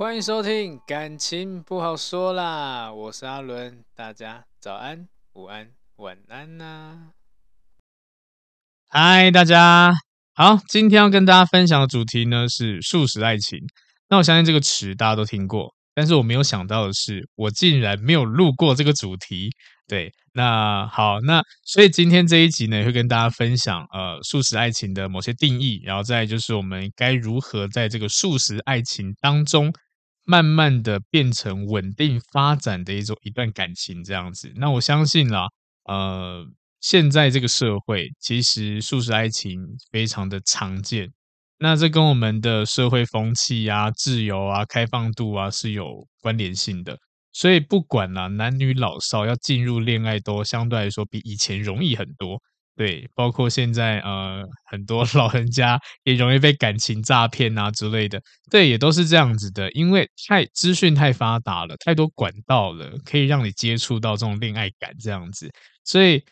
欢迎收听感情不好说啦，我是阿伦，大家早安午安晚安啦。嗨，大家好，今天要跟大家分享的主题呢是素食爱情。那我相信这个词大家都听过，但是我没有想到的是我竟然没有录过这个主题。对，那好，那所以今天这一集呢会跟大家分享素食爱情的某些定义，然后再就是我们该如何在这个素食爱情当中慢慢的变成稳定发展的一段感情这样子。那我相信啦，现在这个社会其实素食爱情非常的常见，那这跟我们的社会风气啊、自由啊、开放度啊是有关联性的。所以不管啦，男女老少要进入恋爱都相对来说比以前容易很多。对，包括现在很多老人家也容易被感情诈骗啊之类的，对，也都是这样子的，因为资讯太发达了，太多管道了，可以让你接触到这种恋爱感这样子，所以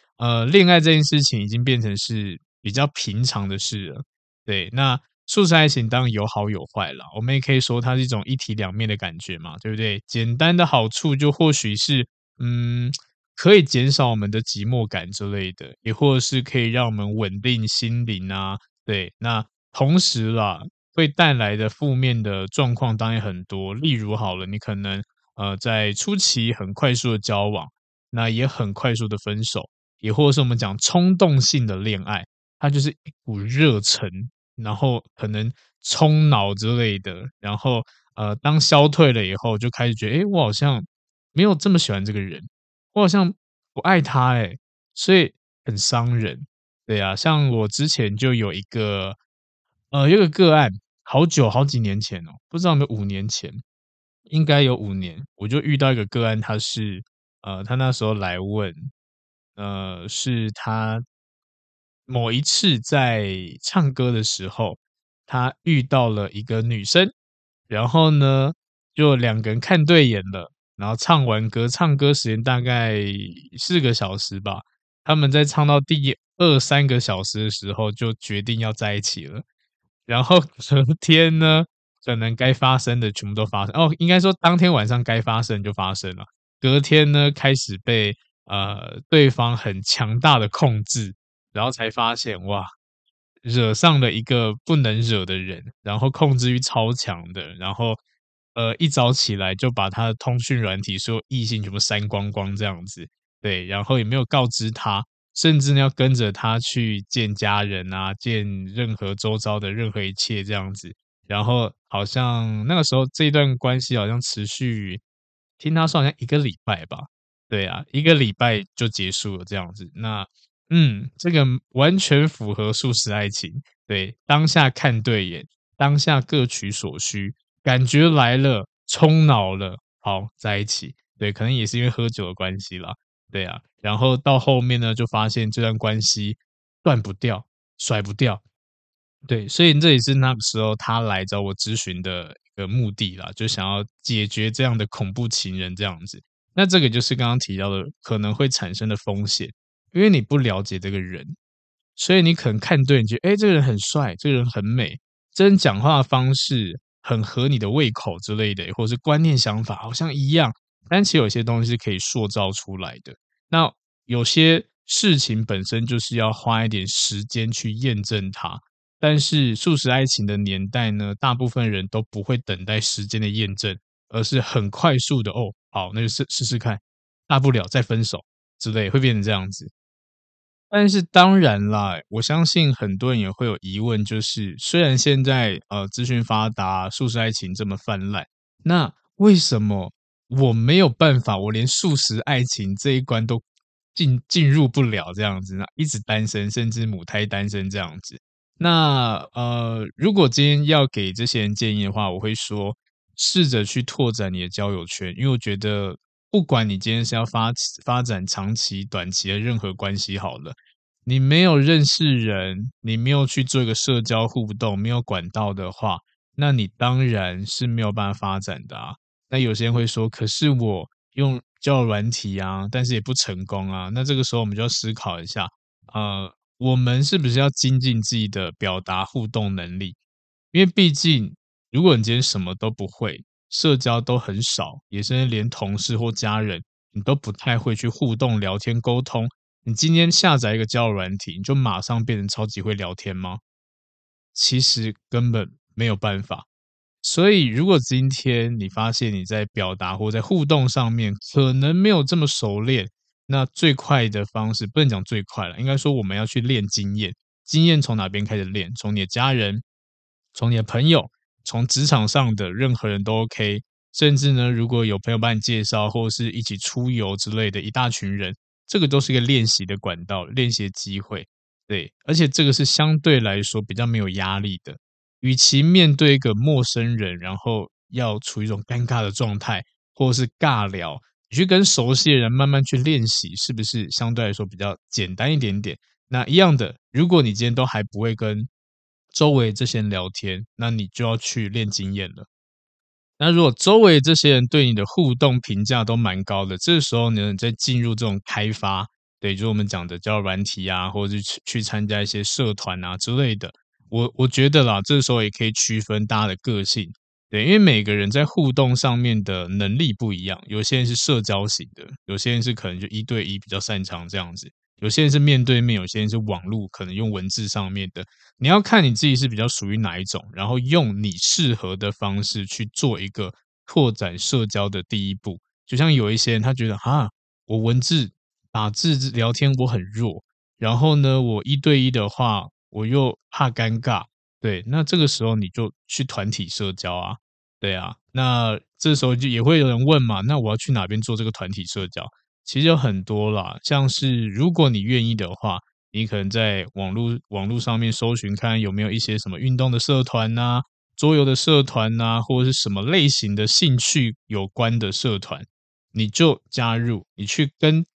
恋爱这件事情已经变成是比较平常的事了。对，那素食爱情当然有好有坏啦，我们也可以说它是一种一体两面的感觉嘛，对不对？简单的好处就或许是可以减少我们的寂寞感之类的，也或者是可以让我们稳定心灵啊。对，那同时啦，会带来的负面的状况当然很多，例如好了，你可能在初期很快速的交往，那也很快速的分手，也或者是我们讲冲动性的恋爱，它就是一股热忱，然后可能冲脑之类的，然后当消退了以后，就开始觉得我好像没有这么喜欢这个人，我好像不爱他所以很伤人。对啊，像我之前就有一个个案，好几年前不知道有没有5年前，应该有5年，我就遇到一个个案，他是他那时候来问，是他某一次在唱歌的时候，他遇到了一个女生，然后呢就两个人看对眼了，然后唱完歌，唱歌时间大概4个小时吧，他们在唱到第2-3个小时的时候就决定要在一起了。然后隔天呢，可能该发生的全部都发生，应该说当天晚上该发生就发生了，隔天呢开始被对方很强大的控制，然后才发现哇，惹上了一个不能惹的人，然后控制欲超强的，然后一早起来就把他的通讯软体所有异性全部删光光这样子。对，然后也没有告知他，甚至呢要跟着他去见家人啊，见任何周遭的任何一切这样子。然后好像那个时候这一段关系好像持续，听他说好像1个礼拜吧。对啊，1个礼拜就结束了这样子。那这个完全符合素食爱情。对，当下看对眼，当下各取所需，感觉来了，冲脑了，好，在一起。对，可能也是因为喝酒的关系啦。对啊，然后到后面呢，就发现这段关系断不掉，甩不掉。对，所以这也是那个时候他来找我咨询的一个目的啦，就想要解决这样的恐怖情人这样子。那这个就是刚刚提到的可能会产生的风险，因为你不了解这个人，所以你可能看对你觉得这个人很帅，这个人很美，这人讲话的方式很合你的胃口之类的，或者是观念想法好像一样，但其实有些东西是可以塑造出来的。那有些事情本身就是要花一点时间去验证它。但是速食爱情的年代呢，大部分人都不会等待时间的验证，而是很快速的哦，好，那就试试看，大不了再分手之类，会变成这样子。但是当然啦，我相信很多人也会有疑问，就是虽然现在资讯发达，速食爱情这么泛滥，那为什么我没有办法，我连速食爱情这一关都进入不了这样子呢？一直单身，甚至母胎单身这样子。那如果今天要给这些人建议的话，我会说试着去拓展你的交友圈，因为我觉得不管你今天是要发展长期、短期的任何关系好了，你没有认识人，你没有去做一个社交互动，没有管道的话，那你当然是没有办法发展的啊。那有些人会说，可是我用交友软体啊，但是也不成功啊。那这个时候我们就要思考一下，我们是不是要精进自己的表达互动能力？因为毕竟，如果你今天什么都不会，社交都很少，也甚至连同事或家人，你都不太会去互动、聊天、沟通。你今天下载一个交友软体，你就马上变成超级会聊天吗？其实根本没有办法。所以，如果今天你发现你在表达或在互动上面可能没有这么熟练，那最快的方式，不能讲最快了，应该说我们要去练经验。经验从哪边开始练？从你的家人，从你的朋友，从职场上的任何人都 OK。甚至呢，如果有朋友帮你介绍，或是一起出游之类的一大群人，这个都是一个练习的管道，练习的机会。对，而且这个是相对来说比较没有压力的。与其面对一个陌生人，然后要处于一种尴尬的状态，或是尬聊，你去跟熟悉的人慢慢去练习，是不是相对来说比较简单一点点？那一样的，如果你今天都还不会跟周围这些人聊天，那你就要去练经验了。那如果周围这些人对你的互动评价都蛮高的，这时候呢，你再进入这种开发，对，就是我们讲的交友软体啊，或者是去参加一些社团啊之类的。我觉得啦，这时候也可以区分大家的个性。对，因为每个人在互动上面的能力不一样，有些人是社交型的，有些人是可能就一对一比较擅长这样子，有些人是面对面，有些人是网络，可能用文字上面的。你要看你自己是比较属于哪一种，然后用你适合的方式去做一个拓展社交的第一步。就像有一些人他觉得哈，我文字打字聊天我很弱，然后呢我一对一的话我又怕尴尬，对，那这个时候你就去团体社交啊，对啊，那这时候就也会有人问嘛，那我要去哪边做这个团体社交？其实有很多啦，像是如果你愿意的话，你可能在网络上面搜寻看有没有一些什么运动的社团啊，桌游的社团啊，或者是什么类型的兴趣有关的社团，你就加入，你去跟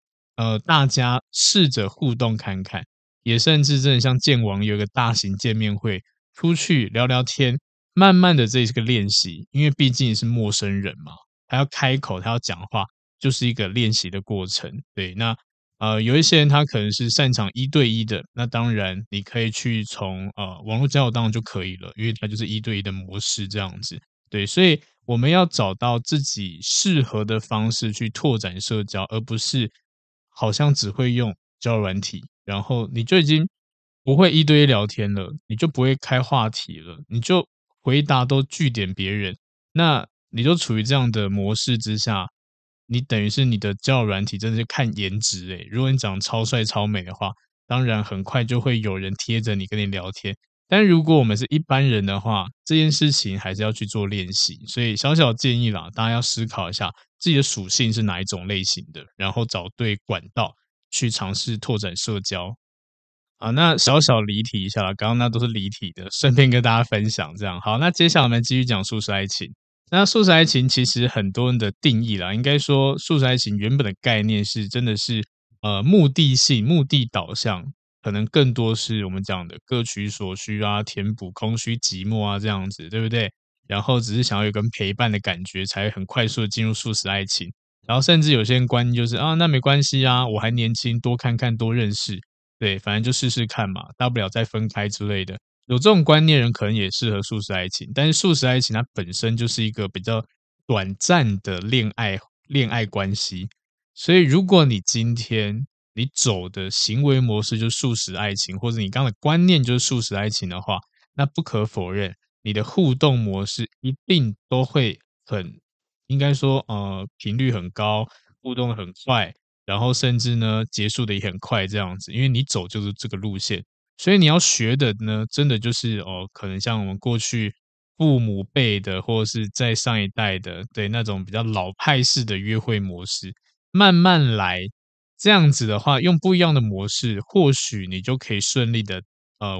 大家试着互动看看，也甚至真的像见网友有一个大型见面会。出去聊聊天，慢慢的这是个练习，因为毕竟是陌生人嘛，他要开口，他要讲话，就是一个练习的过程。对，那有一些人他可能是擅长一对一的，那当然你可以去从网络交友当中就可以了，因为它就是一对一的模式这样子。对，所以我们要找到自己适合的方式去拓展社交，而不是好像只会用交友软体，然后你就已经不会一对一聊天了，你就不会开话题了，你就回答都据点别人，那你就处于这样的模式之下，你等于是你的交友软体真的是看颜值欸。如果你长超帅超美的话，当然很快就会有人贴着你跟你聊天，但如果我们是一般人的话，这件事情还是要去做练习。所以小小建议啦，大家要思考一下自己的属性是哪一种类型的，然后找对管道去尝试拓展社交。好，那小小离题一下啦，刚刚那都是离题的，顺便跟大家分享这样。好，那接下来我们继续讲速食爱情。那速食爱情其实很多人的定义啦，应该说速食爱情原本的概念是真的是目的性、目的导向，可能更多是我们讲的各取所需啊，填补空虚寂寞啊这样子，对不对？然后只是想要有个陪伴的感觉，才会很快速的进入速食爱情。然后甚至有些人观念就是啊，那没关系啊，我还年轻，多看看多认识。对，反正就试试看嘛，大不了再分开之类的。有这种观念人可能也适合速食爱情，但是速食爱情它本身就是一个比较短暂的恋爱关系。所以如果你今天你走的行为模式就是素食爱情，或者你刚刚的观念就是素食爱情的话，那不可否认你的互动模式一定都会很，应该说频率很高，互动得很快，然后甚至呢结束的也很快这样子，因为你走就是这个路线。所以你要学的呢，真的就是可能像我们过去父母辈的，或者是在上一代的，对，那种比较老派式的约会模式，慢慢来。这样子的话，用不一样的模式，或许你就可以顺利的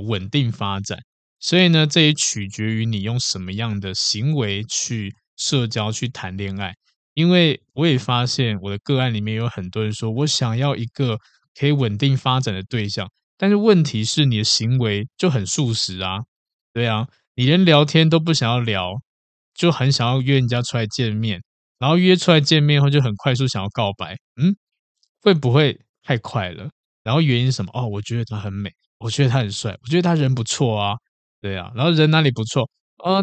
稳定发展。所以呢，这也取决于你用什么样的行为去社交、去谈恋爱。因为我也发现我的个案里面有很多人说，我想要一个可以稳定发展的对象，但是问题是你的行为就很素食啊，对啊，你连聊天都不想要聊，就很想要约人家出来见面，然后约出来见面后就很快速想要告白，会不会太快了？然后原因是什么？我觉得他很美，我觉得他很帅，我觉得他人不错啊，对啊，然后人哪里不错？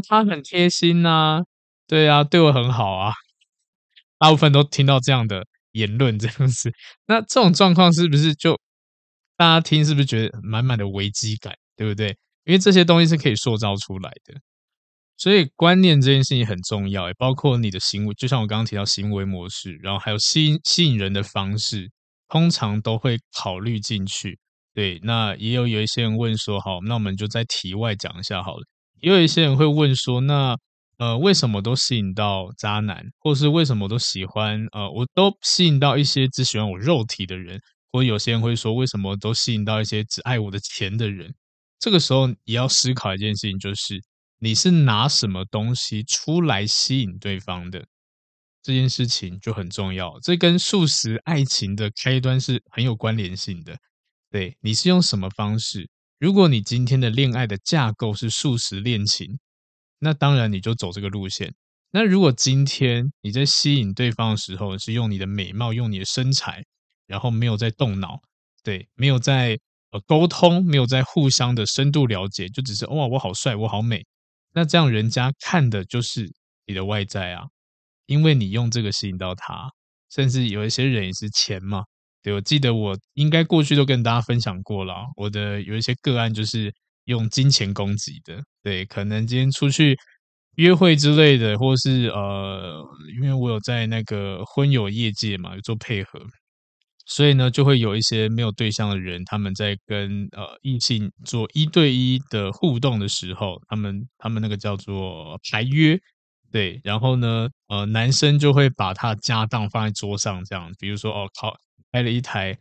他很贴心啊，对啊，对我很好啊。大部分都听到这样的言论，这样子，那这种状况是不是就大家听是不是觉得满满的危机感，对不对？因为这些东西是可以塑造出来的，所以观念这件事情很重要，也包括你的行为，就像我刚刚提到行为模式，然后还有吸引人的方式，通常都会考虑进去。对，那也有一些人问说，好，那我们就在题外讲一下好了。也有一些人会问说，那为什么都吸引到渣男，或是为什么都喜欢我都吸引到一些只喜欢我肉体的人，或有些人会说为什么都吸引到一些只爱我的钱的人。这个时候也要思考一件事情，就是你是拿什么东西出来吸引对方的，这件事情就很重要，这跟素食爱情的开端是很有关联性的。对，你是用什么方式，如果你今天的恋爱的架构是素食恋情，那当然你就走这个路线。那如果今天你在吸引对方的时候是用你的美貌，用你的身材，然后没有在动脑，对，没有在沟通，没有在互相的深度了解，就只是哇我好帅我好美，那这样人家看的就是你的外在啊，因为你用这个吸引到他。甚至有一些人也是钱嘛，对，我记得我应该过去都跟大家分享过啦，我的有一些个案就是用金钱攻击的，对，可能今天出去约会之类的，或是因为我有在那个婚友业界嘛，有做配合，所以呢就会有一些没有对象的人，他们在跟异性做一对一的互动的时候，他们那个叫做排约，对，然后呢男生就会把他家当放在桌上这样，比如说开了一台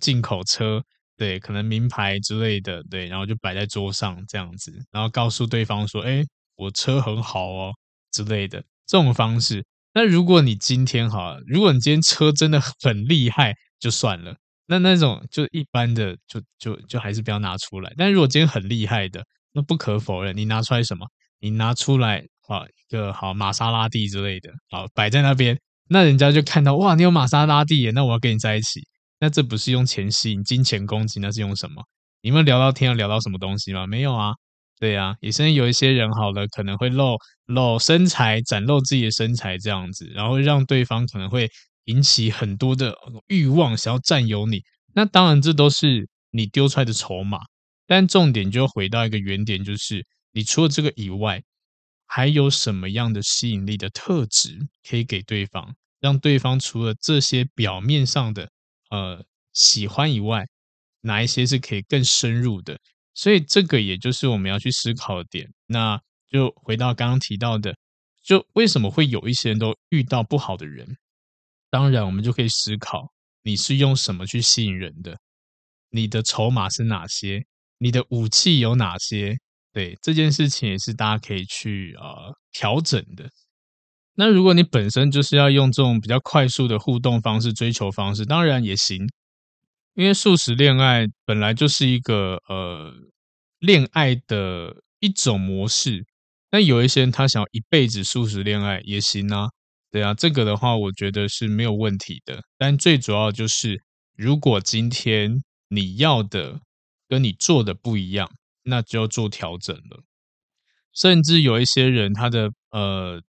进口车，对，可能名牌之类的，对，然后就摆在桌上这样子，然后告诉对方说，诶，我车很好哦之类的这种方式。那如果你今天车真的很厉害就算了，那种就一般的就还是不要拿出来。但如果今天很厉害的，那不可否认你拿出来什么，你拿出来一个好玛莎拉蒂之类的，好摆在那边，那人家就看到哇你有玛莎拉蒂耶，那我要跟你在一起。那这不是用钱吸引，金钱攻击，那是用什么？你们聊到天要聊到什么东西吗？没有啊，对啊，也甚至有一些人好了，可能会露身材，展露自己的身材这样子，然后让对方可能会引起很多的欲望，想要占有你。那当然这都是你丢出来的筹码，但重点就回到一个原点，就是你除了这个以外，还有什么样的吸引力的特质可以给对方，让对方除了这些表面上的喜欢以外，哪一些是可以更深入的？所以这个也就是我们要去思考的点。那就回到刚刚提到的，就为什么会有一些人都遇到不好的人？当然我们就可以思考，你是用什么去吸引人的？你的筹码是哪些？你的武器有哪些？对，这件事情也是大家可以去调整的。那如果你本身就是要用这种比较快速的互动方式、追求方式，当然也行，因为素食恋爱本来就是一个恋爱的一种模式。那有一些人他想要一辈子素食恋爱也行啊，对啊，这个的话我觉得是没有问题的。但最主要就是，如果今天你要的跟你做的不一样，那就要做调整了。甚至有一些人他的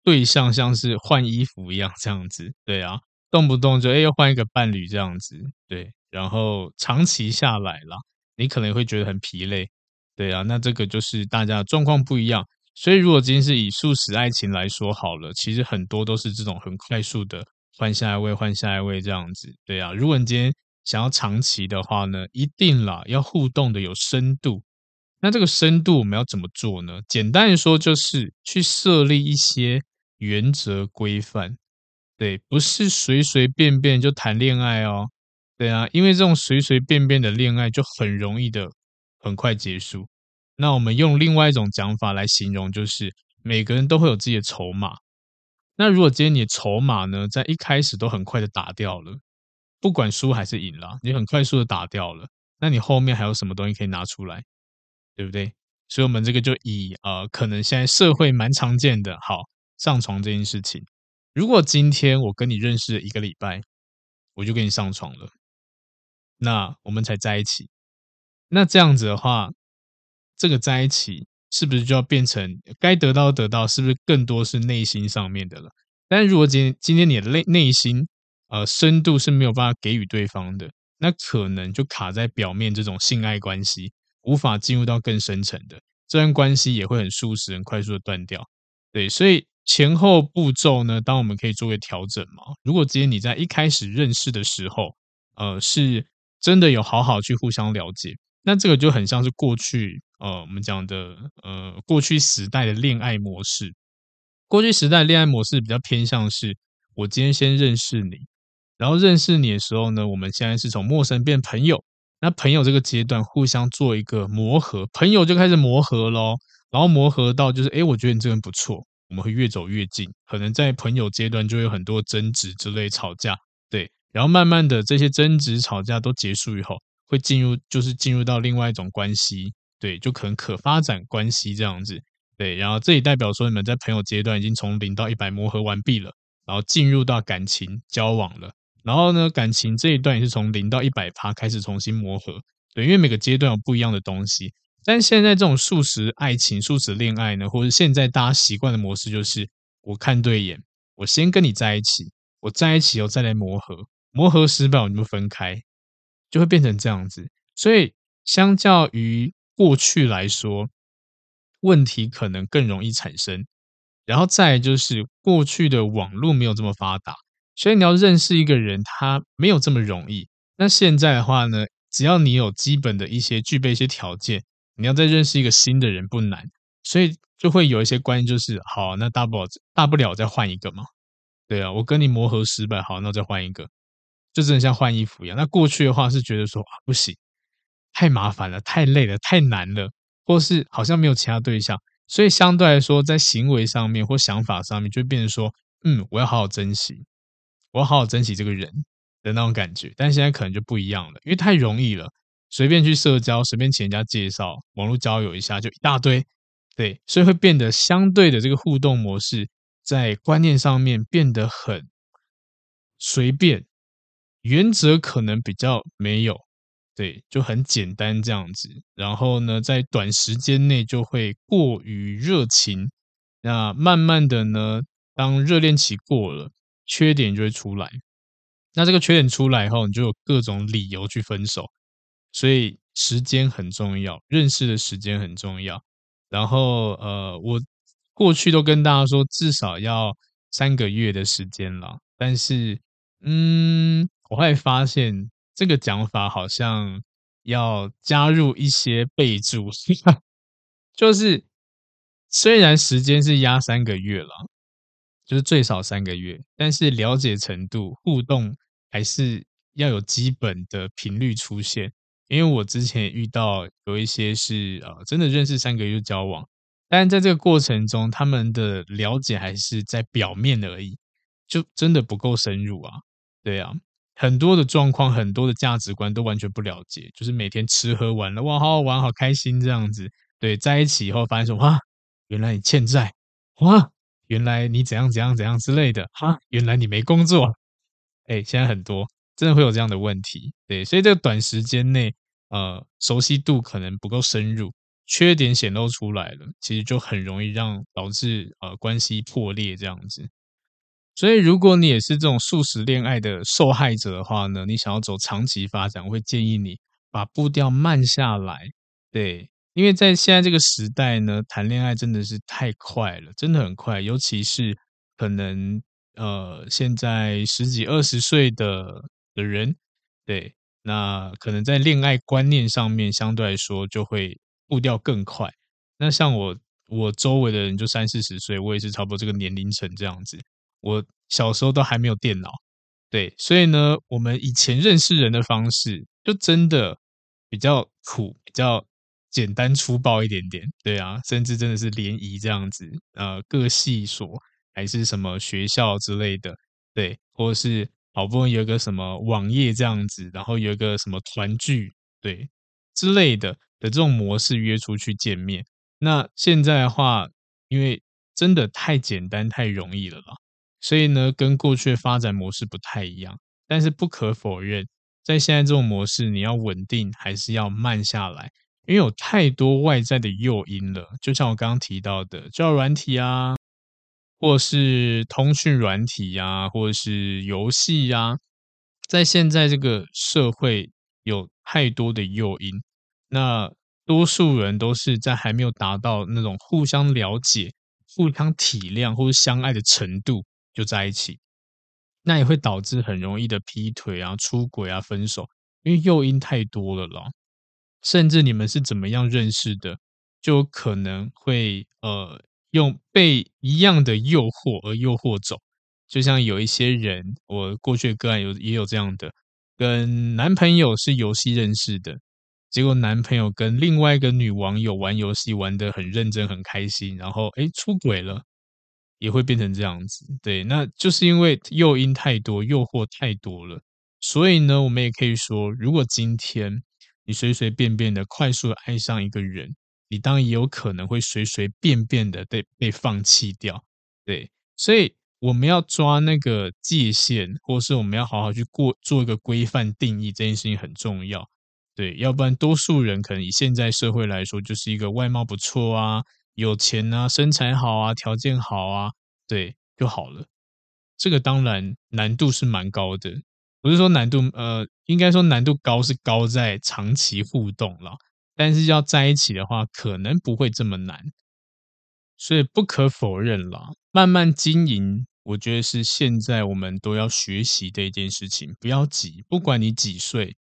对象像是换衣服一样这样子，对啊，动不动就要换一个伴侣这样子，对，然后长期下来啦，你可能会觉得很疲累。对啊，那这个就是大家的状况不一样。所以如果今天是以素食爱情来说好了，其实很多都是这种很快速的换下一位，换下一位这样子。对啊，如果你今天想要长期的话呢，一定啦，要互动的有深度。那这个深度我们要怎么做呢？简单的说，就是去设立一些原则规范。对，不是随随便便就谈恋爱哦。对啊，因为这种随随便便的恋爱就很容易的很快结束。那我们用另外一种讲法来形容，就是每个人都会有自己的筹码。那如果今天你的筹码呢，在一开始都很快的打掉了，不管输还是赢啦，你很快速的打掉了，那你后面还有什么东西可以拿出来，对不对？所以我们这个就以可能现在社会蛮常见的，好，上床这件事情。如果今天我跟你认识了一个礼拜，我就跟你上床了，那我们才在一起。那这样子的话，这个在一起是不是就要变成该得到得到，是不是更多是内心上面的了？但如果今天你的内心深度是没有办法给予对方的，那可能就卡在表面这种性爱关系，无法进入到更深层的，这段关系也会很速食，很快速的断掉。对，所以前后步骤呢，当我们可以做个调整嘛。如果今天你在一开始认识的时候，是真的有好好去互相了解，那这个就很像是过去我们讲的过去时代的恋爱模式。过去时代的恋爱模式比较偏向是，我今天先认识你，然后认识你的时候呢，我们现在是从陌生变朋友。那朋友这个阶段互相做一个磨合，朋友就开始磨合咯，然后磨合到就是我觉得你这个人不错，我们会越走越近，可能在朋友阶段就会有很多争执之类吵架。对，然后慢慢的这些争执吵架都结束以后，会进入到另外一种关系。对，就可能可发展关系这样子。对，然后这也代表说你们在朋友阶段已经从0到100磨合完毕了，然后进入到感情交往了。然后呢，感情这一段也是从0到 100% 开始重新磨合。对，因为每个阶段有不一样的东西。但现在这种速食爱情、速食恋爱呢，或者现在大家习惯的模式就是，我看对眼，我先跟你在一起，我在一起后再来磨合，磨合失败我们就分开，就会变成这样子。所以，相较于过去来说，问题可能更容易产生。然后再来就是，过去的网络没有这么发达，所以你要认识一个人，他没有这么容易。那现在的话呢，只要你有基本的一些具备一些条件，你要再认识一个新的人不难，所以就会有一些关系就是，好，那大不了再换一个嘛。对啊，我跟你磨合失败，好，那再换一个，就真的像换衣服一样。那过去的话是觉得说不行，太麻烦了，太累了，太难了，或是好像没有其他对象，所以相对来说在行为上面或想法上面就会变成说，我要好好珍惜，我要好好珍惜这个人的那种感觉。但现在可能就不一样了，因为太容易了。随便去社交，随便请人家介绍，网络交友一下就一大堆。对，所以会变得相对的这个互动模式在观念上面变得很随便，原则可能比较没有。对，就很简单这样子。然后呢，在短时间内就会过于热情，那慢慢的呢，当热恋期过了，缺点就会出来。那这个缺点出来后，你就有各种理由去分手。所以时间很重要，认识的时间很重要。然后我过去都跟大家说至少要3个月的时间啦，但是我后来发现这个讲法好像要加入一些备注就是虽然时间是压3个月啦，就是最少3个月，但是了解程度、互动还是要有基本的频率出现。因为我之前遇到有一些是真的认识3个月就交往，但是在这个过程中他们的了解还是在表面而已，就真的不够深入啊。对啊，很多的状况、很多的价值观都完全不了解，就是每天吃喝玩乐，哇，好好玩，好开心这样子。对，在一起以后发现说，哇，原来你欠债，哇，原来你怎样怎样怎样之类的，哈，原来你没工作，现在很多真的会有这样的问题。对，所以这个短时间内熟悉度可能不够深入，缺点显露出来了，其实就很容易导致关系破裂这样子。所以如果你也是这种速食恋爱的受害者的话呢，你想要走长期发展，我会建议你把步调慢下来。对，因为在现在这个时代呢，谈恋爱真的是太快了，真的很快，尤其是可能现在10几20岁的人，对，那可能在恋爱观念上面相对来说就会步调更快。那像我周围的人就30、40岁，我也是差不多这个年龄层这样子。我小时候都还没有电脑，对，所以呢，我们以前认识人的方式就真的比较苦，比较简单粗暴一点点，对啊，甚至真的是联谊这样子，各系所还是什么学校之类的，对，或者是好不容易有一个什么网页这样子，然后有一个什么团聚，对之类的这种模式约出去见面。那现在的话，因为真的太简单太容易了啦，所以呢，跟过去的发展模式不太一样。但是不可否认，在现在这种模式，你要稳定还是要慢下来，因为有太多外在的诱因了。就像我刚刚提到的，交友软体啊，或是通讯软体啊，或是游戏啊，在现在这个社会有太多的诱因，那多数人都是在还没有达到那种互相了解、互相体谅或是相爱的程度就在一起，那也会导致很容易的劈腿啊、出轨啊、分手，因为诱因太多了啦。甚至你们是怎么样认识的，就有可能会用被一样的诱惑而诱惑走。就像有一些人，我过去的个案也有这样的，跟男朋友是游戏认识的，结果男朋友跟另外一个女网友玩游戏玩得很认真很开心，然后出轨了，也会变成这样子。对，那就是因为诱因太多，诱惑太多了。所以呢，我们也可以说，如果今天你随随便便的快速的爱上一个人，你当然也有可能会随随便便的被放弃掉。对，所以我们要抓那个界限，或是我们要好好去做一个规范定义，这件事情很重要。对，要不然多数人可能以现在社会来说，就是一个外貌不错啊、有钱啊、身材好啊、条件好啊，对就好了。这个当然难度是蛮高的，不是说难度应该说难度高是高在长期互动啦，但是要在一起的话，可能不会这么难。所以不可否认啦，慢慢经营，我觉得是现在我们都要学习的一件事情。不要急，不管你几岁，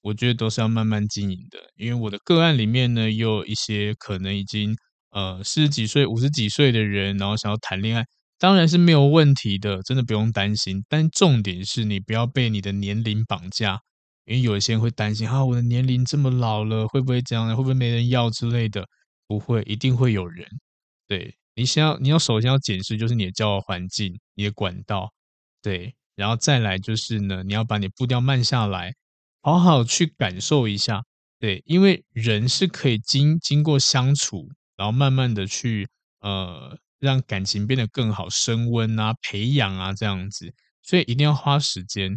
我觉得都是要慢慢经营的。因为我的个案里面呢，也有一些可能已经40几岁、50几岁的人，然后想要谈恋爱，当然是没有问题的，真的不用担心。但重点是你不要被你的年龄绑架，因为有一些人会担心我的年龄这么老了，会不会这样，会不会没人要之类的？不会，一定会有人。对，你要首先要检视就是你的交友环境、你的管道，对，然后再来就是呢，你要把你步调慢下来，好好去感受一下。对，因为人是可以经过相处，然后慢慢的去让感情变得更好，升温啊、培养啊这样子，所以一定要花时间。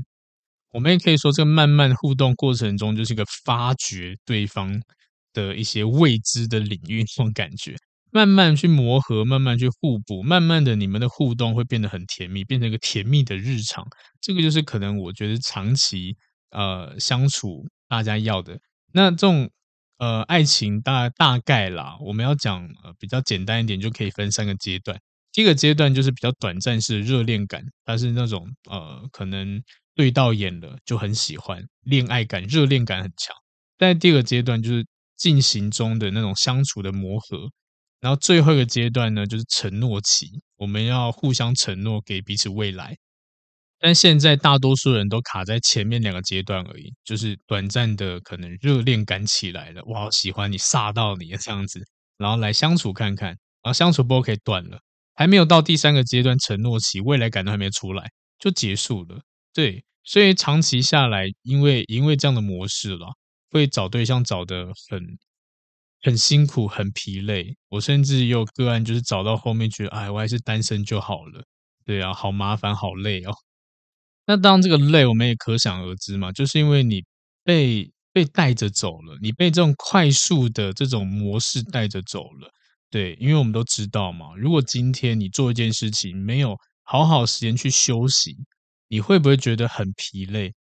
我们也可以说，这个慢慢互动过程中，就是一个发掘对方的一些未知的领域那种感觉，慢慢去磨合，慢慢去互补，慢慢的你们的互动会变得很甜蜜，变成一个甜蜜的日常。这个就是可能我觉得长期相处大家要的。那这种爱情大概啦，我们要讲比较简单一点，就可以分3个阶段。第一个阶段就是比较短暂式的热恋感，它是那种可能对到眼了就很喜欢，恋爱感、热恋感很强。但第二个阶段就是进行中的那种相处的磨合，然后最后一个阶段呢，就是承诺期，我们要互相承诺给彼此未来。但现在大多数人都卡在前面2个阶段而已，就是短暂的可能热恋感起来了，哇，喜欢你，煞到你这样子，然后来相处看看，然后相处不 OK 断了，还没有到第3个阶段承诺期，未来感都还没出来就结束了。对，所以长期下来，因为这样的模式啦，会找对象找得很辛苦、很疲累。我甚至也有个案，就是找到后面觉得，我还是单身就好了。对啊，好麻烦，好累哦。那当然这个累我们也可想而知嘛，就是因为你被带着走了，你被这种快速的这种模式带着走了。对，因为我们都知道嘛，如果今天你做一件事情没有好好时间去休息，你会不会觉得很疲累？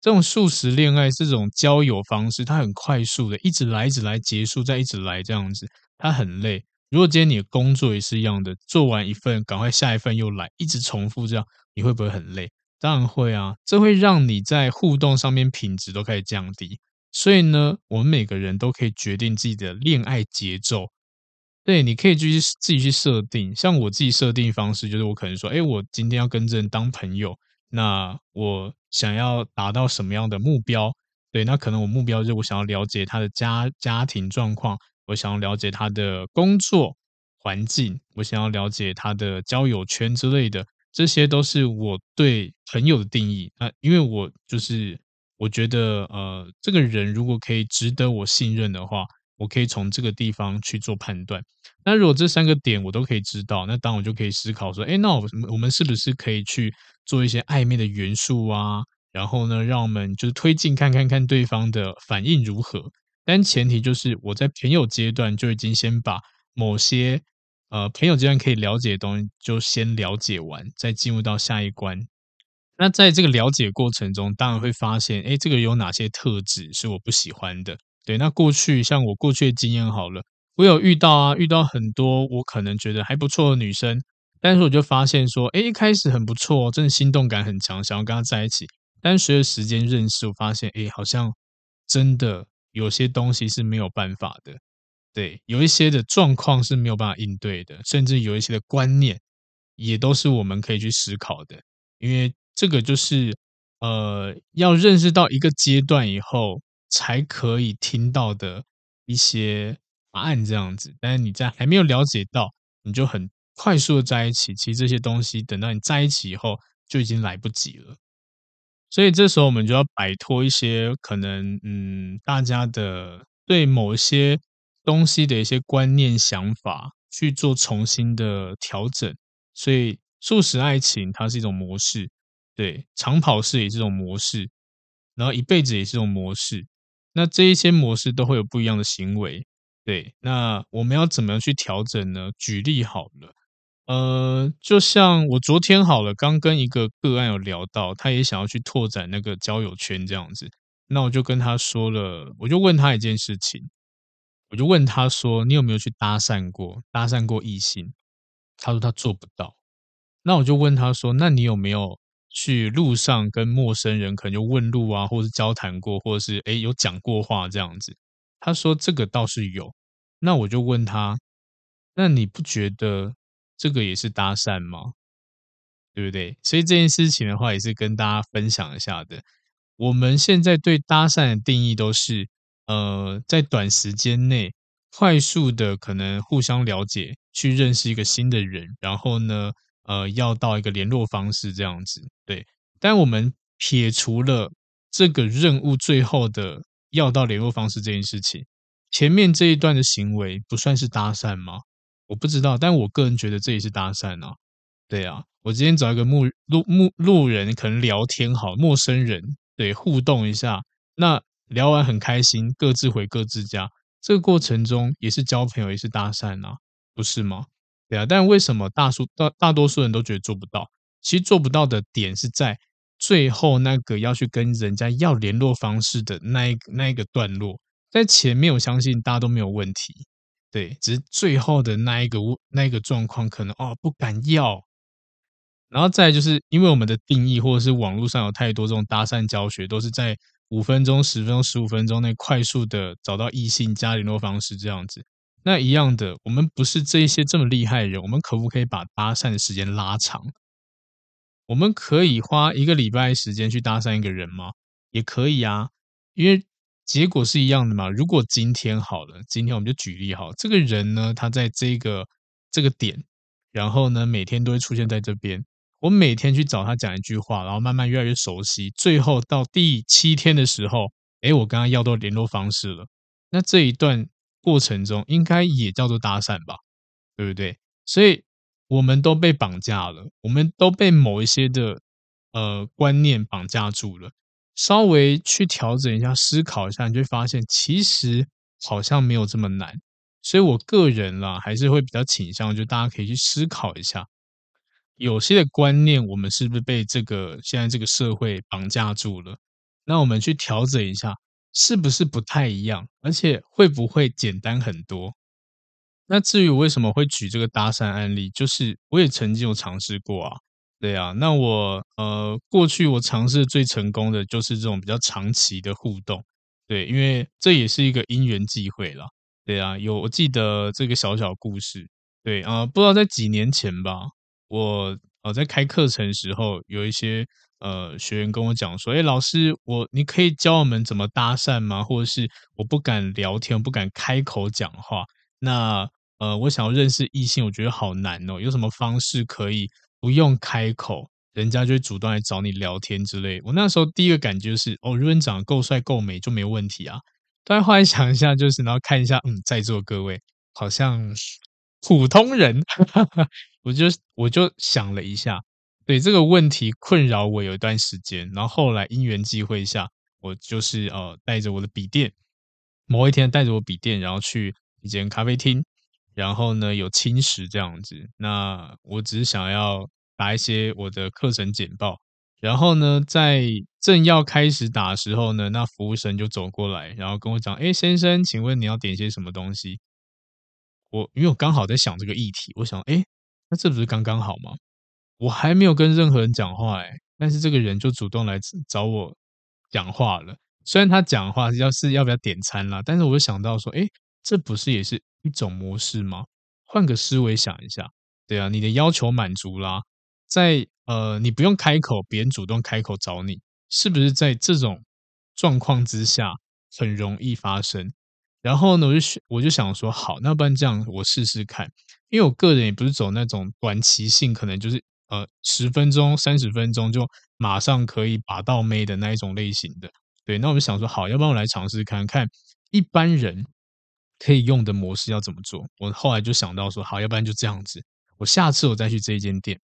这种速食恋爱这种交友方式，它很快速的一直来结束，再一直来这样子，它很累。如果今天你的工作也是一样的，做完一份赶快下一份又来，一直重复这样，你会不会很累？当然会啊，这会让你在互动上面品质都开始降低。所以呢，我们每个人都可以决定自己的恋爱节奏。对，你可以自己去设定。像我自己设定方式就是，我可能说，我今天要跟这人当朋友，那我想要达到什么样的目标？对，那可能我目标就是我想要了解他的家庭状况，我想要了解他的工作环境，我想要了解他的交友圈之类的，这些都是我对朋友的定义。那因为我就是我觉得这个人如果可以值得我信任的话，我可以从这个地方去做判断。那如果这三个点我都可以知道，那当然我就可以思考说，那我们是不是可以去做一些暧昧的元素啊？然后呢，让我们就是推进看对方的反应如何。但前提就是我在朋友阶段就已经先把某些朋友阶段可以了解的东西就先了解完，再进入到下一关。那在这个了解过程中，当然会发现，这个有哪些特质是我不喜欢的。对，那像我过去的经验好了，我有遇到很多我可能觉得还不错的女生，但是我就发现说，一开始很不错，真的心动感很强，想要跟她在一起。但随着时间认识，我发现，好像真的有些东西是没有办法的。对，有一些的状况是没有办法应对的，甚至有一些的观念也都是我们可以去思考的。因为这个就是要认识到一个阶段以后才可以听到的一些答案这样子，但是你在还没有了解到，你就很快速的在一起，其实这些东西等到你在一起以后就已经来不及了。所以这时候我们就要摆脱一些可能大家的对某一些东西的一些观念想法去做重新的调整。所以速食爱情它是一种模式，对，长跑式也是一种模式，然后一辈子也是一种模式。那这一些模式都会有不一样的行为。对，那我们要怎么样去调整呢？举例好了，就像我昨天好了，刚跟一个个案有聊到，他也想要去拓展那个交友圈这样子。那我就跟他说了，我就问他一件事情，我就问他说，你有没有去搭讪过异性？他说他做不到。那我就问他说，那你有没有去路上跟陌生人可能就问路啊，或是交谈过，或者是有讲过话这样子？他说这个倒是有。那我就问他，那你不觉得这个也是搭讪吗？对不对？所以这件事情的话也是跟大家分享一下的。我们现在对搭讪的定义都是在短时间内快速的可能互相了解，去认识一个新的人，然后呢要到一个联络方式这样子。对，但我们撇除了这个任务最后的要到联络方式这件事情，前面这一段的行为不算是搭讪吗？我不知道，但我个人觉得这也是搭讪啊。对啊，我今天找一个路人可能聊天好，陌生人，对，互动一下，那聊完很开心，各自回各自家，这个过程中也是交朋友，也是搭讪啊，不是吗？对啊，但为什么大多数人都觉得做不到？其实做不到的点是在最后那个要去跟人家要联络方式的那一个段落。在前面我相信大家都没有问题，对，只是最后的那一个状况可能不敢要。然后再来就是因为我们的定义或者是网络上有太多这种搭讪教学，都是在5分钟10分钟15分钟内快速的找到异性加联络方式这样子。那一样的，我们不是这一些这么厉害的人，我们可不可以把搭讪的时间拉长？我们可以花一个礼拜时间去搭讪一个人吗？也可以啊，因为结果是一样的嘛。如果今天好了，今天我们就举例好，这个人呢，他在这个点，然后呢，每天都会出现在这边。我每天去找他讲一句话，然后慢慢越来越熟悉，最后到第7天的时候，我跟他要到联络方式了。那这一段过程中应该也叫做搭讪吧，对不对？所以我们都被绑架了，我们都被某一些的观念绑架住了。稍微去调整一下，思考一下，你就会发现其实好像没有这么难。所以我个人啦，还是会比较倾向就大家可以去思考一下，有些的观念，我们是不是被现在这个社会绑架住了？那我们去调整一下，是不是不太一样？而且会不会简单很多？那至于我为什么会举这个搭讪案例，就是我也曾经有尝试过啊，对啊，那我过去我尝试最成功的就是这种比较长期的互动，对，因为这也是一个因缘际会啦，对啊，我记得这个小故事，对啊，不知道在几年前吧，我在开课程的时候，有一些学员跟我讲说，哎，老师，你可以教我们怎么搭讪吗？或者是我不敢聊天，我不敢开口讲话，那我想要认识异性，我觉得好难哦。有什么方式可以不用开口，人家就会主动来找你聊天之类？我那时候第一个感觉就是，哦，如果你长得够帅够美就没问题啊。但后来想一下，就是然后看一下，在座各位好像普通人，我就想了一下，对这个问题困扰我有一段时间。然后后来因缘际会下，我就是带着我的笔电，某一天带着我笔电，然后去一间咖啡厅，然后呢有轻食这样子。那我只是想要打一些我的课程简报，然后呢在正要开始打的时候呢，那服务生就走过来，然后跟我讲，哎，先生，请问你要点些什么东西？因为我刚好在想这个议题，我想，哎，那这不是刚刚好吗？我还没有跟任何人讲话，但是这个人就主动来找我讲话了。虽然他讲话是要不要点餐啦，但是我就想到说，哎，这不是也是一种模式吗？换个思维想一下，对啊，你的要求满足啦，在你不用开口，别人主动开口找你，是不是在这种状况之下很容易发生？然后呢，我就想说，好，那不然这样，我试试看。因为我个人也不是走那种短期性，可能就是10分钟、30分钟就马上可以把到妹的那一种类型的。对，那我就想说，好，要不然我来尝试看看一般人可以用的模式要怎么做。我后来就想到说，好，要不然就这样子，我下次我再去这一间店，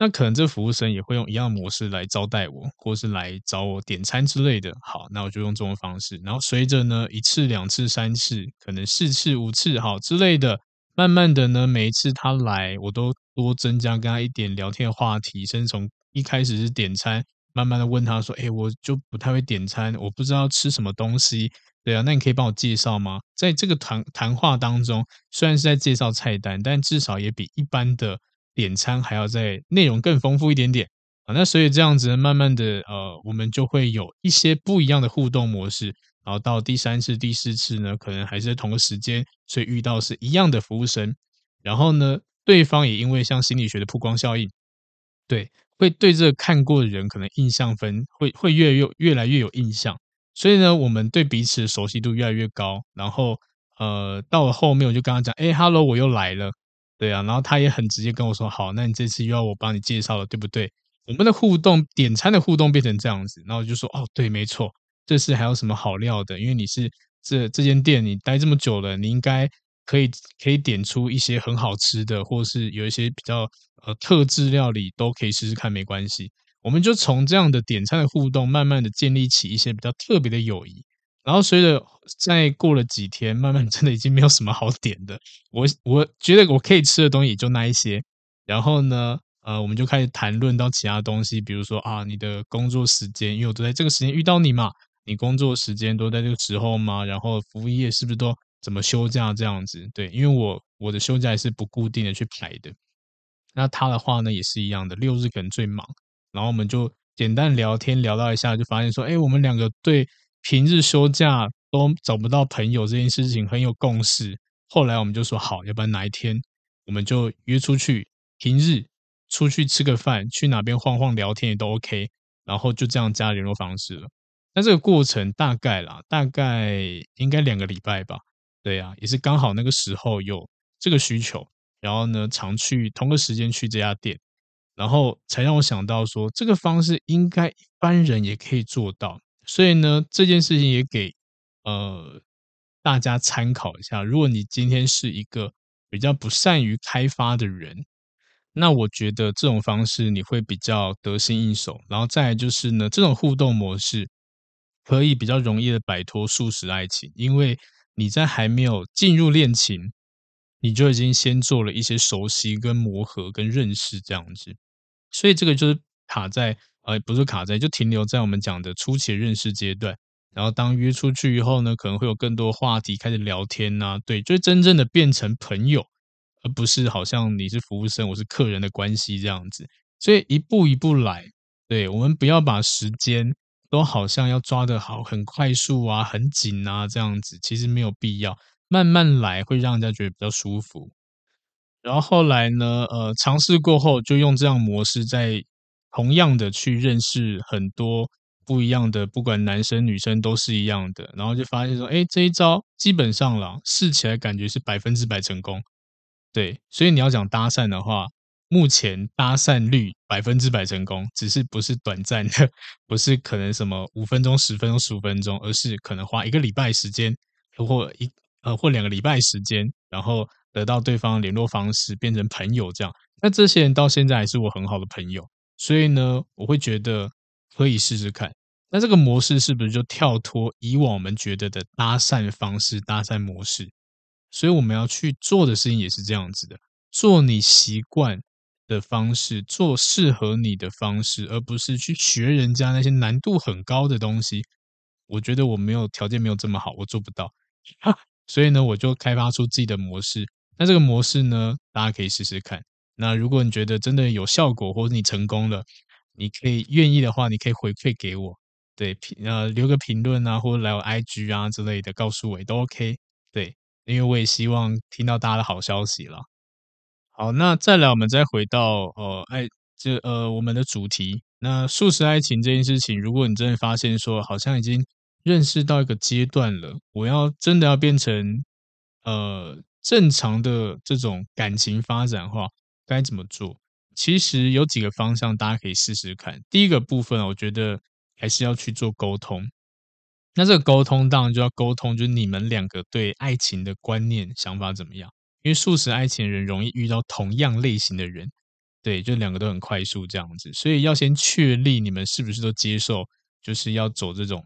那可能这服务生也会用一样的模式来招待我，或是来找我点餐之类的。好，那我就用这种方式。然后随着呢，1次、2次、3次，可能4次、5次，好之类的，慢慢的呢，每一次他来，我都多增加跟他一点聊天的话题，甚至从一开始是点餐，慢慢的问他说，我就不太会点餐，我不知道吃什么东西，对啊，那你可以帮我介绍吗？在这个谈话当中，虽然是在介绍菜单，但至少也比一般的点餐还要在内容更丰富一点点啊。那所以这样子慢慢的我们就会有一些不一样的互动模式。然后到第3次、第4次呢，可能还是在同个时间，所以遇到是一样的服务生。然后呢，对方也因为像心理学的曝光效应，对，会对这个看过的人可能印象分会越来越有印象。所以呢，我们对彼此的熟悉度越来越高。然后到了后面我就跟他讲，Hello， 我又来了。对啊，然后他也很直接跟我说，好，那你这次又要我帮你介绍了，对不对？我们的互动，点餐的互动变成这样子。然后我就说，哦，对，没错，这次还有什么好料的？因为你是这间店你待这么久了，你应该可以点出一些很好吃的，或是有一些比较特制料理都可以试试看，没关系。我们就从这样的点餐的互动，慢慢的建立起一些比较特别的友谊。然后随着再过了几天，慢慢真的已经没有什么好点的，我觉得我可以吃的东西也就那一些。然后呢我们就开始谈论到其他东西，比如说啊，你的工作时间，因为我都在这个时间遇到你嘛，你工作时间都在这个时候吗？然后服务业是不是都怎么休假这样子？对，因为我的休假也是不固定的去排的。那他的话呢也是一样的，6日可能最忙。然后我们就简单聊天聊到一下，就发现说，我们两个对平日休假都找不到朋友这件事情很有共识。后来我们就说，好，要不然哪一天我们就约出去，平日出去吃个饭，去哪边晃晃聊天也都 OK。 然后就这样加联络方式了。那这个过程大概应该2个礼拜吧。对啊，也是刚好那个时候有这个需求，然后呢常去同个时间去这家店，然后才让我想到说，这个方式应该一般人也可以做到。所以呢，这件事情也给大家参考一下。如果你今天是一个比较不善于开发的人，那我觉得这种方式你会比较得心应手。然后再来就是呢，这种互动模式可以比较容易的摆脱速食爱情，因为你在还没有进入恋情，你就已经先做了一些熟悉跟磨合跟认识这样子。所以这个就是卡在不是卡在，就停留在我们讲的初期认识阶段。然后当约出去以后呢，可能会有更多话题开始聊天啊，对，就真正的变成朋友，而不是好像你是服务生，我是客人的关系这样子。所以一步一步来，对，我们不要把时间都好像要抓得好，很快速啊，很紧啊这样子，其实没有必要，慢慢来会让人家觉得比较舒服。然后后来呢，尝试过后就用这样模式在同样的去认识很多不一样的，不管男生女生都是一样的，然后就发现说，诶，这一招基本上啦，试起来感觉是100%成功。对，所以你要讲搭讪的话，目前搭讪率100%成功，只是不是短暂的，不是可能什么5分钟、10分钟、15分钟，而是可能花1个礼拜时间，或2个礼拜时间，然后得到对方联络方式，变成朋友这样。那这些人到现在还是我很好的朋友，所以呢，我会觉得可以试试看。那这个模式是不是就跳脱以往我们觉得的搭讪方式、搭讪模式？所以我们要去做的事情也是这样子的，做你习惯的方式，做适合你的方式，而不是去学人家那些难度很高的东西。我觉得我没有条件，没有这么好，我做不到所以呢，我就开发出自己的模式。那这个模式呢，大家可以试试看。那如果你觉得真的有效果，或者你成功了，你可以愿意的话，你可以回馈给我，对，留个评论啊，或者来我 IG 啊之类的，告诉我也都 OK， 对，因为我也希望听到大家的好消息啦。好，那再来我们再回到我们的主题。那速食爱情这件事情，如果你真的发现说好像已经认识到一个阶段了，我真的要变成正常的这种感情发展的话，该怎么做？其实有几个方向大家可以试试看。第一个部分，我觉得还是要去做沟通。那这个沟通当然就要沟通就是你们两个对爱情的观念想法怎么样，因为速食爱情的人容易遇到同样类型的人，对，就两个都很快速这样子，所以要先确立你们是不是都接受就是要走这种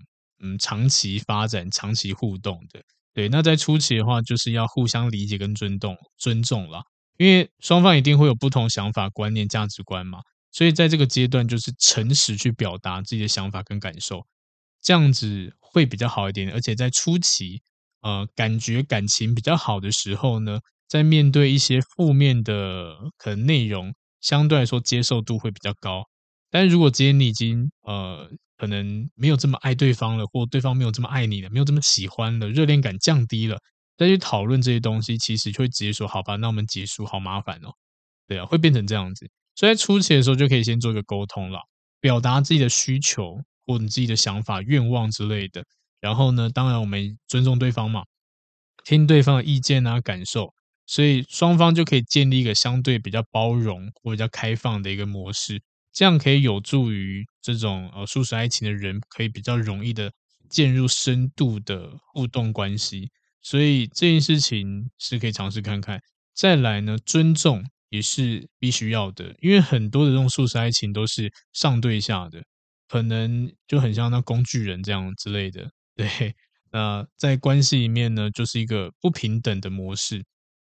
长期发展、长期互动的。对，那在初期的话就是要互相理解跟尊重啦，因为双方一定会有不同想法、观念、价值观嘛，所以在这个阶段就是诚实去表达自己的想法跟感受，这样子会比较好一点。而且在初期感觉感情比较好的时候呢，在面对一些负面的可能内容，相对来说接受度会比较高。但如果今天你已经可能没有这么爱对方了，或对方没有这么爱你了，没有这么喜欢了，热恋感降低了，再去讨论这些东西，其实就会直接说好吧，那我们结束，好麻烦哦。对啊，会变成这样子。所以在初期的时候就可以先做一个沟通啦，表达自己的需求或你自己的想法、愿望之类的。然后呢，当然我们尊重对方嘛，听对方的意见啊、感受，所以双方就可以建立一个相对比较包容或比较开放的一个模式，这样可以有助于这种速食爱情的人可以比较容易的进入深度的互动关系。所以这件事情是可以尝试看看。再来呢，尊重也是必须要的，因为很多的这种速食爱情都是上对下的，可能就很像那工具人这样之类的。对，那在关系里面呢，就是一个不平等的模式。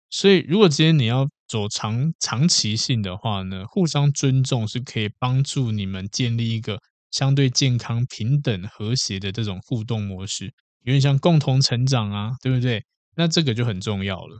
所以如果今天你要走长期性的话呢，互相尊重是可以帮助你们建立一个相对健康、平等、和谐的这种互动模式。有点像共同成长啊，对不对？那这个就很重要了。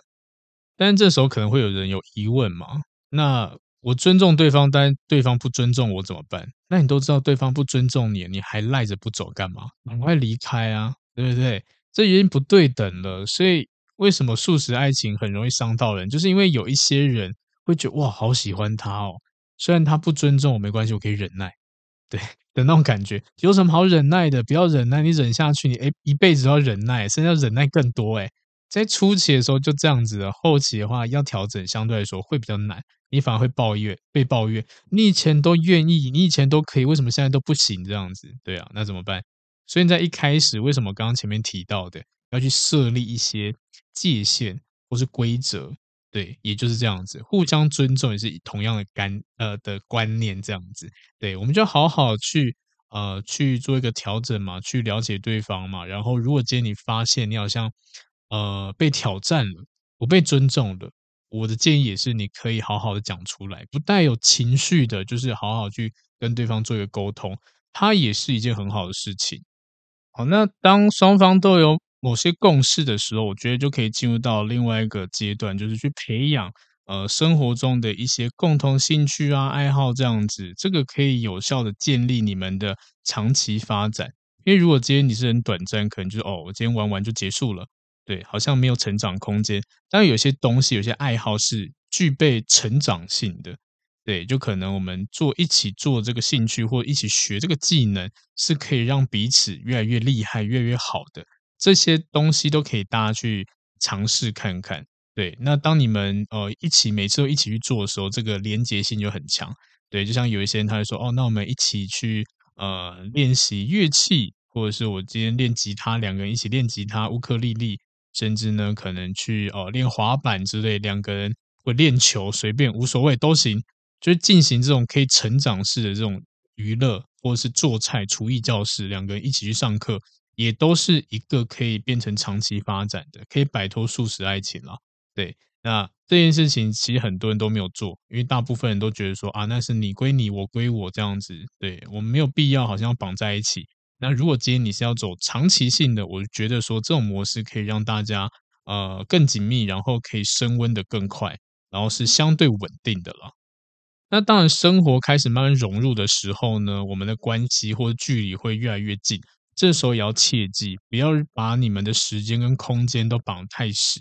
但是这时候可能会有人有疑问嘛，那我尊重对方，但对方不尊重我怎么办？那你都知道对方不尊重你，你还赖着不走干嘛？赶快离开啊，对不对？这已经不对等了。所以为什么速食爱情很容易伤到人，就是因为有一些人会觉得哇，好喜欢他哦，虽然他不尊重我没关系，我可以忍耐，对的那种感觉。有什么好忍耐的？不要忍耐，你忍下去，你一辈子都要忍耐，甚至要忍耐更多。在初期的时候就这样子了，后期的话要调整相对来说会比较难，你反而会被抱怨，你以前都愿意，你以前都可以，为什么现在都不行这样子？对啊，那怎么办？所以在一开始，为什么刚刚前面提到的要去设立一些界限或是规则，对，也就是这样子。互相尊重也是同样的观念这样子。对，我们就好好去做一个调整嘛，去了解对方嘛。然后如果今天你发现你好像被挑战了，我被尊重了。我的建议也是，你可以好好的讲出来，不带有情绪的，就是好好去跟对方做一个沟通，它也是一件很好的事情。好，那当双方都有某些共识的时候，我觉得就可以进入到另外一个阶段，就是去培养生活中的一些共同兴趣啊、爱好这样子，这个可以有效的建立你们的长期发展。因为如果今天你是很短暂，可能就是我今天玩完就结束了，对，好像没有成长空间。当然有些东西、有些爱好是具备成长性的，对，就可能我们一起做这个兴趣或一起学这个技能，是可以让彼此越来越厉害、越来越好的。这些东西都可以大家去尝试看看。对，那当你们一起每次都一起去做的时候，这个连结性就很强。对，就像有一些人他会说，那我们一起去练习乐器，或者是我今天练吉他，两个人一起练吉他、乌克丽丽，甚至呢可能去练滑板之类，两个人会练球，随便无所谓都行，就是进行这种可以成长式的这种娱乐，或者是做菜、厨艺教室，两个人一起去上课，也都是一个可以变成长期发展的，可以摆脱速食爱情啦。对，那这件事情其实很多人都没有做，因为大部分人都觉得说那是你归你，我归我这样子，对，我们没有必要好像绑在一起。那如果今天你是要走长期性的，我觉得说这种模式可以让大家更紧密，然后可以升温的更快，然后是相对稳定的了。那当然生活开始慢慢融入的时候呢，我们的关系或距离会越来越近，这时候也要切记，不要把你们的时间跟空间都绑太死。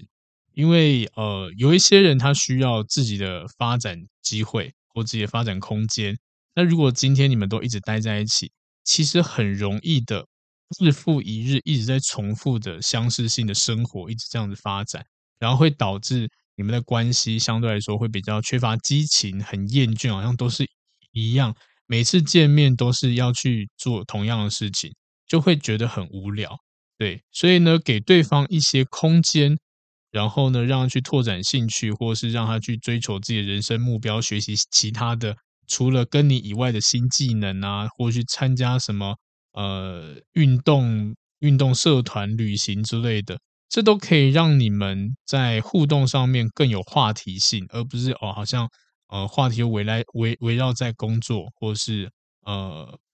因为有一些人他需要自己的发展机会或自己的发展空间，那如果今天你们都一直待在一起，其实很容易的日复一日一直在重复的相似性的生活，一直这样子发展，然后会导致你们的关系相对来说会比较缺乏激情，很厌倦，好像都是一样，每次见面都是要去做同样的事情，就会觉得很无聊。对，所以呢给对方一些空间，然后呢让他去拓展兴趣，或是让他去追求自己的人生目标，学习其他的除了跟你以外的新技能啊，或去参加什么运动社团、旅行之类的，这都可以让你们在互动上面更有话题性，而不是好像话题围绕在工作，或是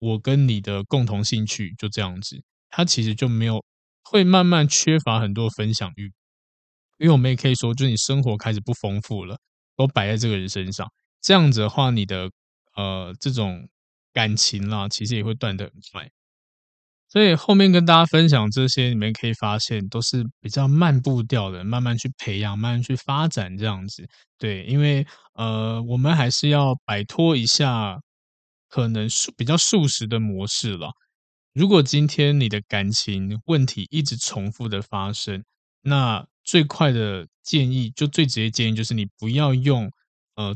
我跟你的共同兴趣，就这样子，它其实就没有，会慢慢缺乏很多分享欲。因为我们也可以说，就是你生活开始不丰富了，都摆在这个人身上，这样子的话，你的这种感情啦，其实也会断得很快。所以后面跟大家分享这些，你们可以发现都是比较慢步调的，慢慢去培养，慢慢去发展这样子。对，因为我们还是要摆脱一下可能比较速食的模式了。如果今天你的感情问题一直重复的发生，那最快的建议，就最直接建议就是你不要用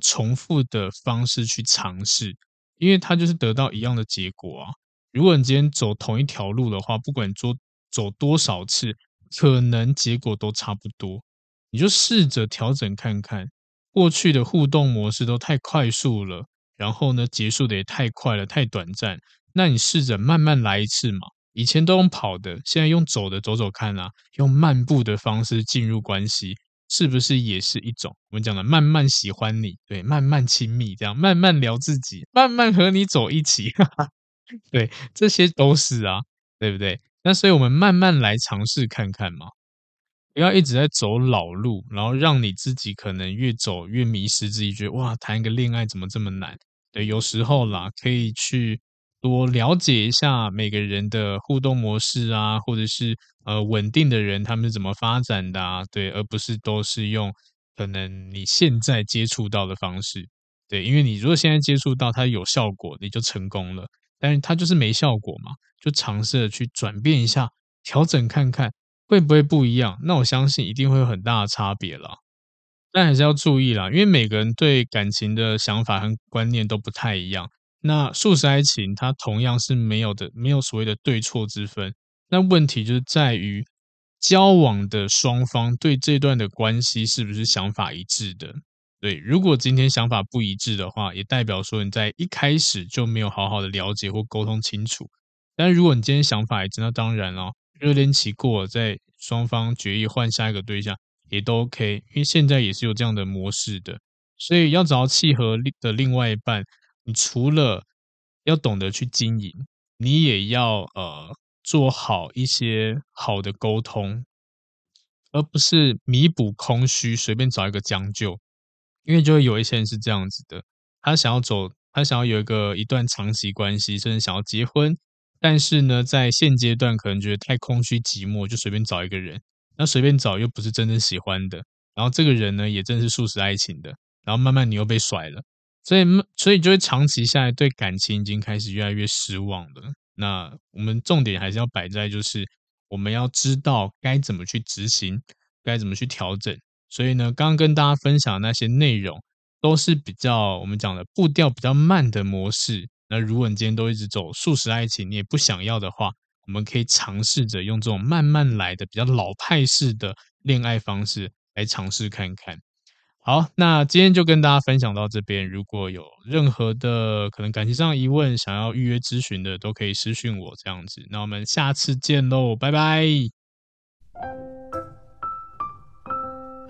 重复的方式去尝试，因为它就是得到一样的结果啊。如果你今天走同一条路的话，不管走多少次，可能结果都差不多。你就试着调整看看，过去的互动模式都太快速了，然后呢，结束的也太快了，太短暂。那你试着慢慢来一次嘛。以前都用跑的，现在用走的，走走看啊，用漫步的方式进入关系，是不是也是一种我们讲的慢慢喜欢你，对，慢慢亲密，这样慢慢聊自己，慢慢和你走一起，哈哈。对，这些都是啊，对不对？那所以我们慢慢来尝试看看嘛，不要一直在走老路，然后让你自己可能越走越迷失自己，觉得哇，谈一个恋爱怎么这么难？对，有时候啦，可以去多了解一下每个人的互动模式啊，或者是稳定的人他们是怎么发展的啊，对，而不是都是用可能你现在接触到的方式，对，因为你如果现在接触到它有效果，你就成功了。但是它就是没效果嘛，就尝试的去转变一下，调整看看会不会不一样，那我相信一定会有很大的差别啦。但还是要注意啦，因为每个人对感情的想法和观念都不太一样，那速食爱情它同样是没有所谓的对错之分，那问题就是在于交往的双方对这段的关系是不是想法一致的。对，如果今天想法不一致的话，也代表说你在一开始就没有好好的了解或沟通清楚。但如果你今天想法一致，那当然了，热恋期过了，在双方决议换下一个对象，也都 OK， 因为现在也是有这样的模式的。所以要找到契合的另外一半，你除了要懂得去经营，你也要做好一些好的沟通，而不是弥补空虚，随便找一个将就。因为就会有一些人是这样子的，他想要有一段长期关系，甚至想要结婚，但是呢，在现阶段可能觉得太空虚寂寞，就随便找一个人，那随便找又不是真正喜欢的，然后这个人呢也真是素食爱情的，然后慢慢你又被甩了，所以就会长期下来对感情已经开始越来越失望了。那我们重点还是要摆在就是我们要知道该怎么去执行，该怎么去调整。所以呢，刚刚跟大家分享的那些内容都是比较我们讲的步调比较慢的模式。那如果你今天都一直走素食爱情，你也不想要的话，我们可以尝试着用这种慢慢来的比较老派式的恋爱方式来尝试看看。好，那今天就跟大家分享到这边。如果有任何的可能感情上的疑问，想要预约咨询的，都可以私讯我这样子。那我们下次见咯，拜拜。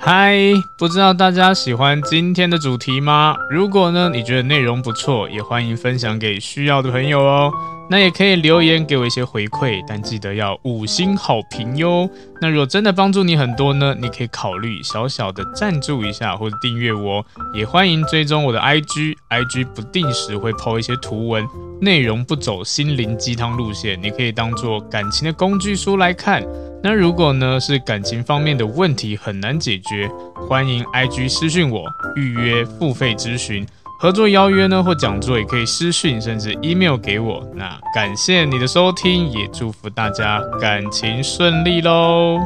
嗨，不知道大家喜欢今天的主题吗？如果呢你觉得内容不错，也欢迎分享给需要的朋友哦。那也可以留言给我一些回馈，但记得要5星好评哟。那如果真的帮助你很多呢，你可以考虑小小的赞助一下，或者订阅我。也欢迎追踪我的 IG 不定时会 po 一些图文，内容不走心灵鸡汤路线，你可以当作感情的工具书来看。那如果呢是感情方面的问题很难解决，欢迎 IG 私讯我预约付费咨询，合作邀约呢或讲座也可以私讯甚至 email 给我。那感谢你的收听，也祝福大家感情顺利咯。